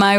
My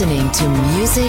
listening to Music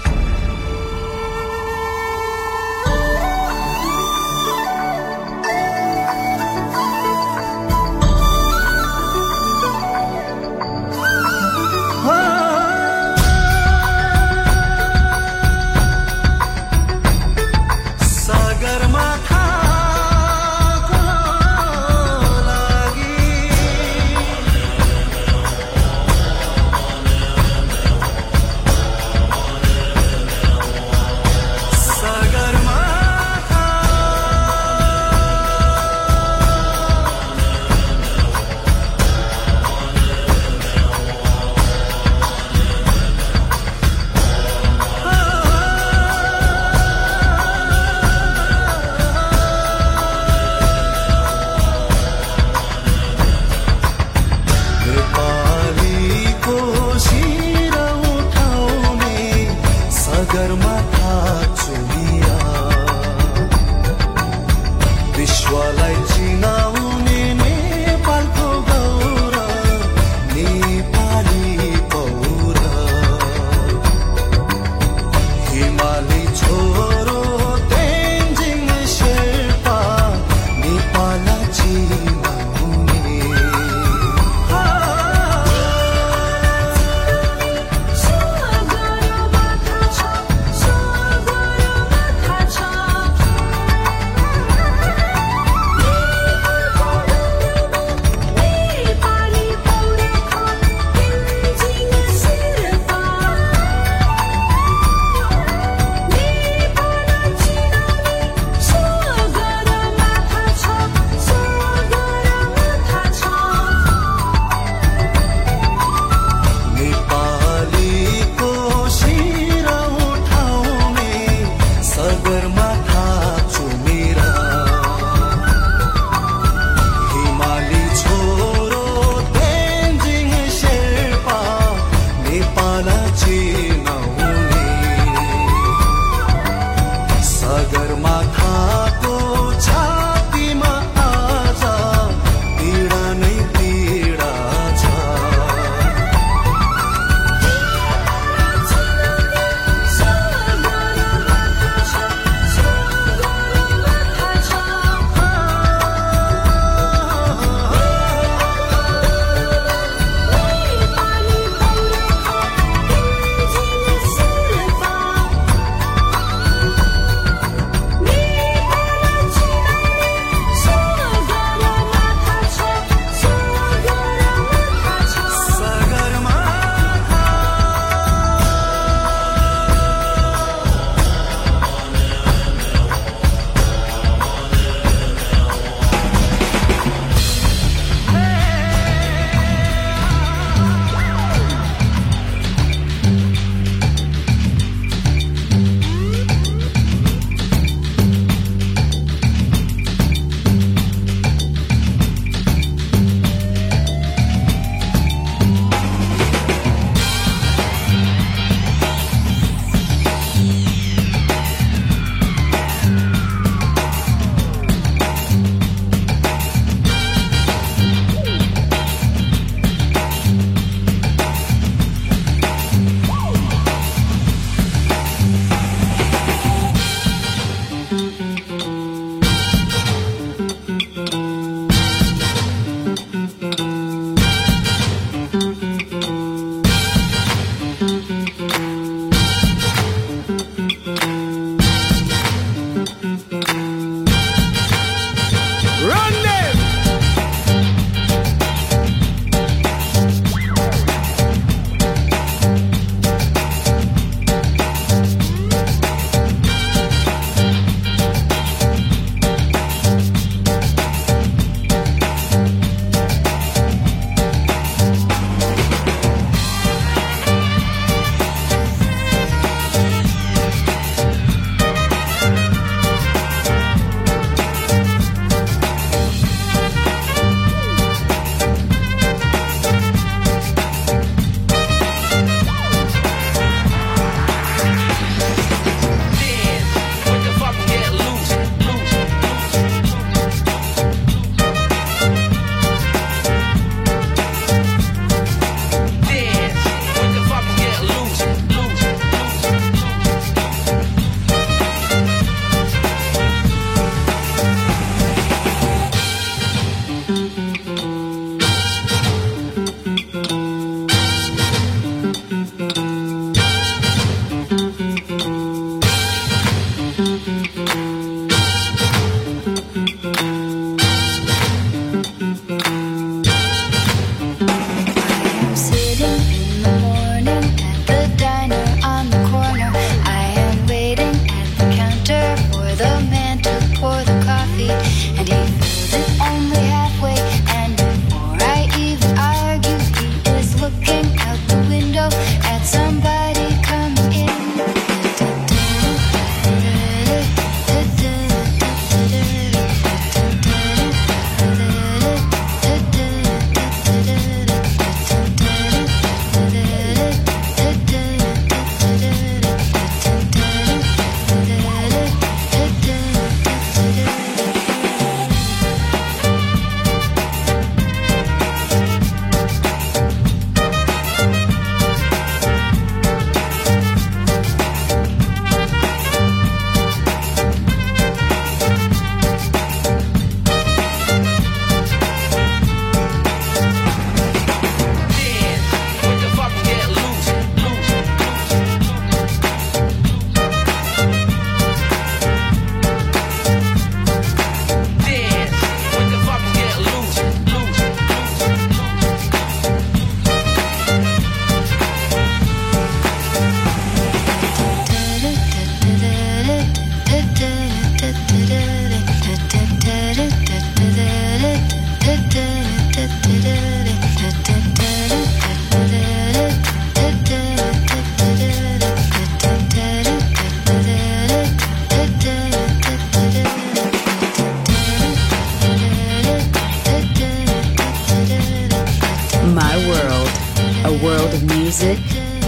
A world of music,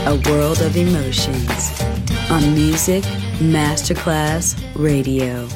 a world of emotions. On Music Masterclass Radio.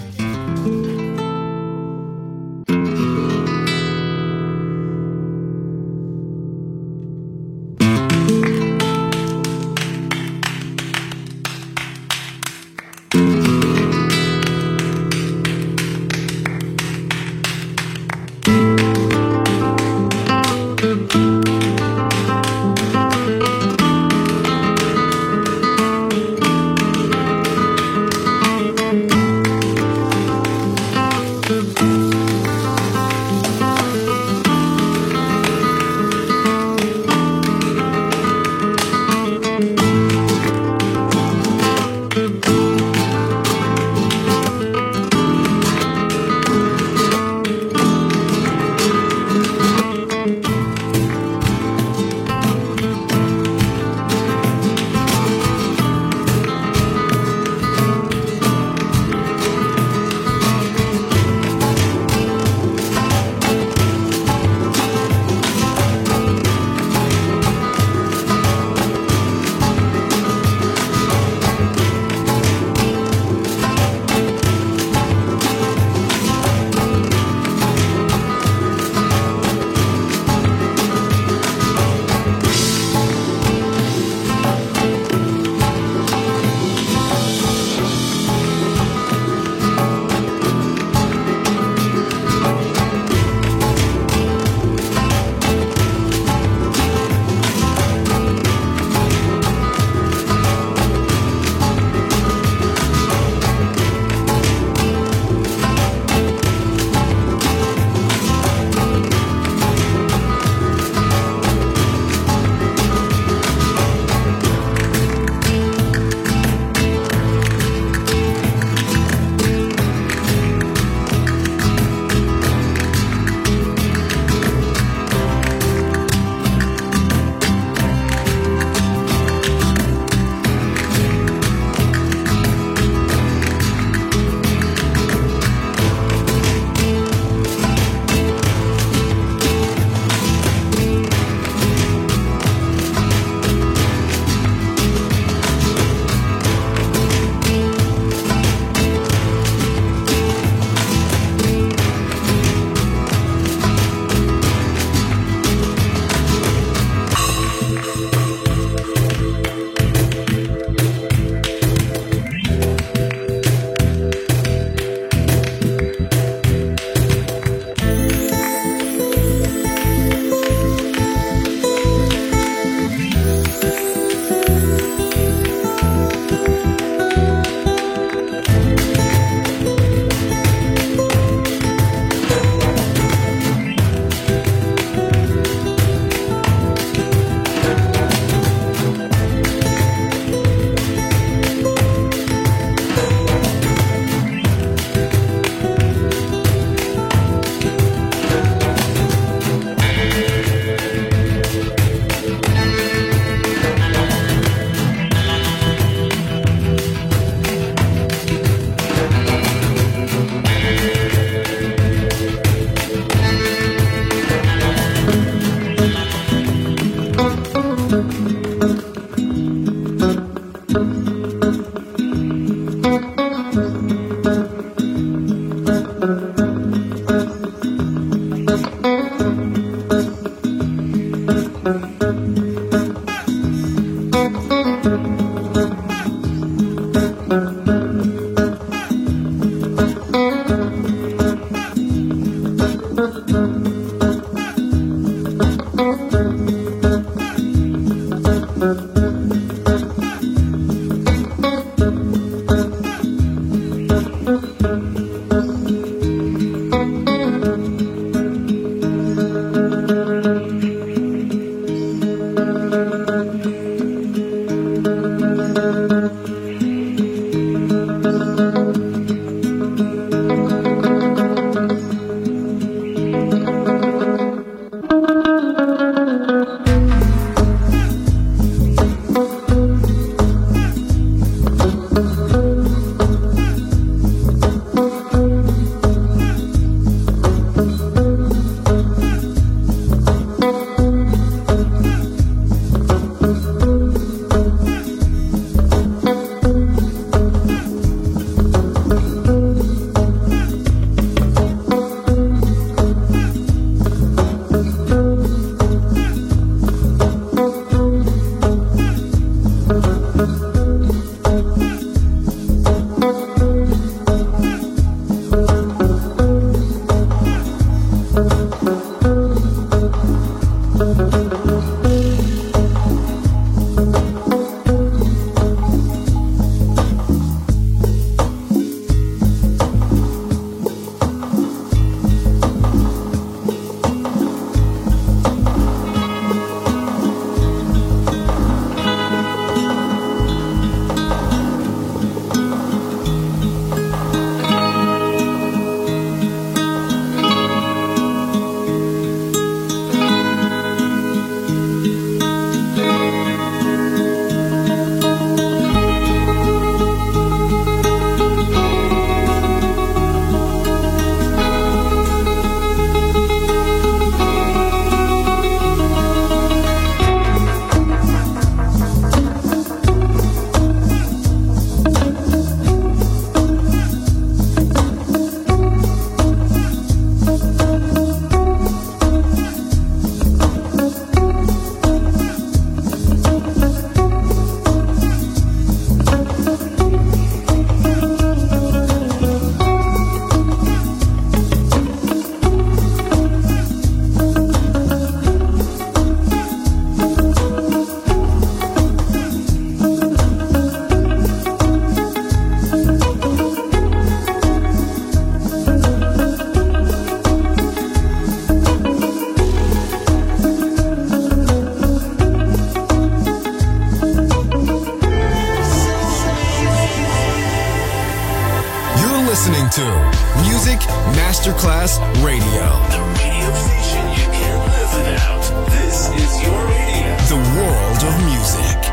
Music Masterclass Radio. The radio station you can't live without. This is your radio. The world of music.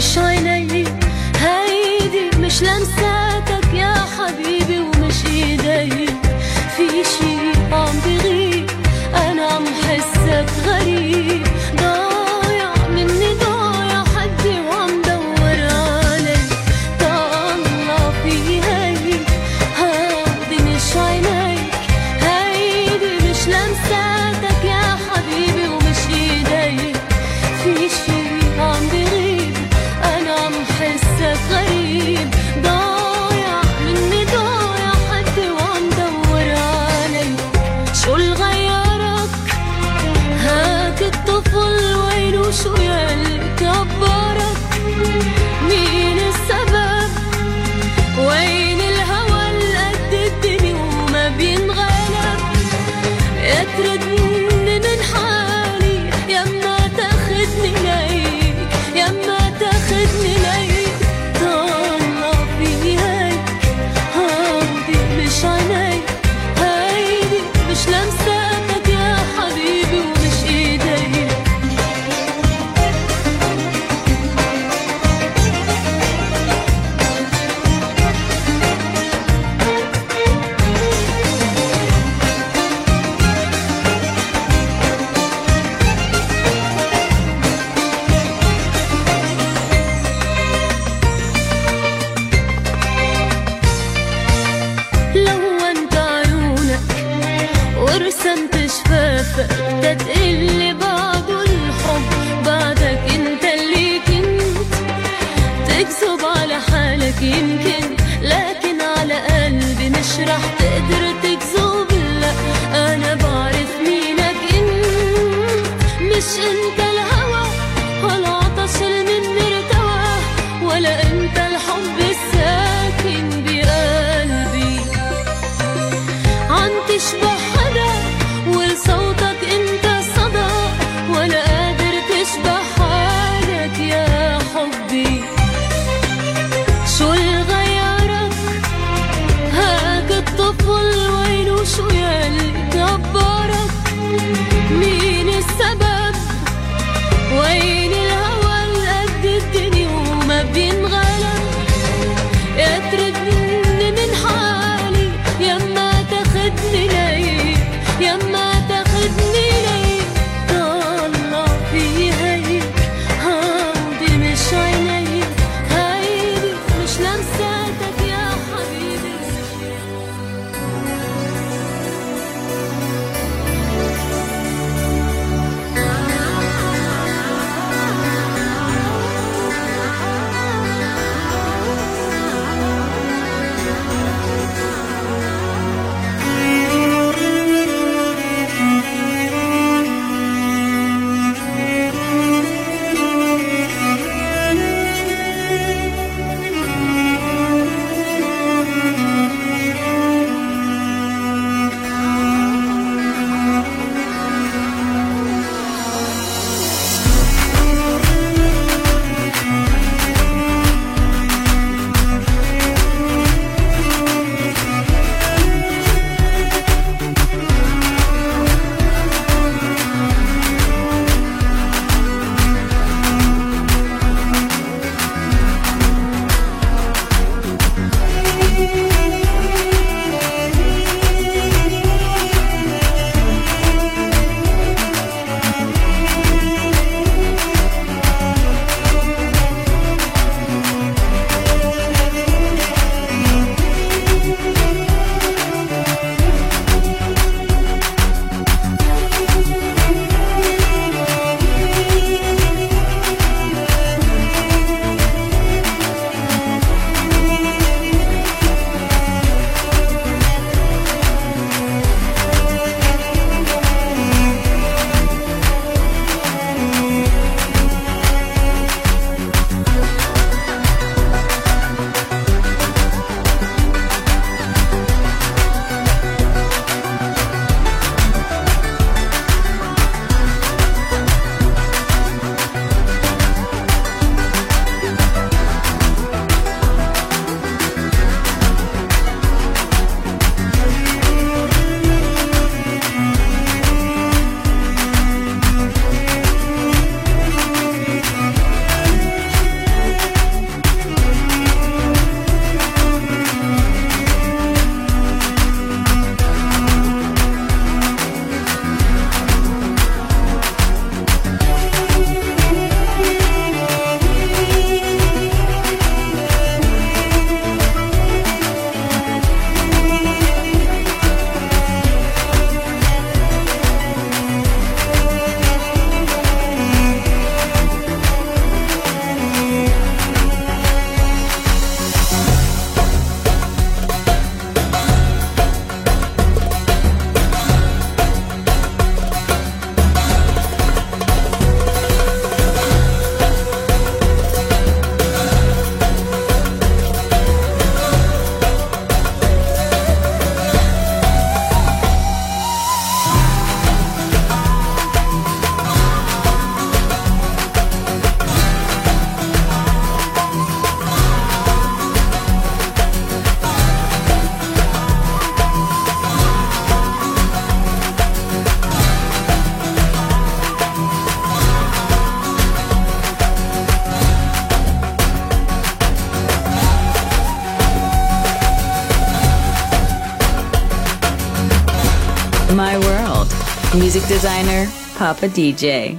شو اللي غيرك؟ ها music designer, Papa DJ.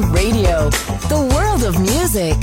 World Radio, the world of music.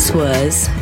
This was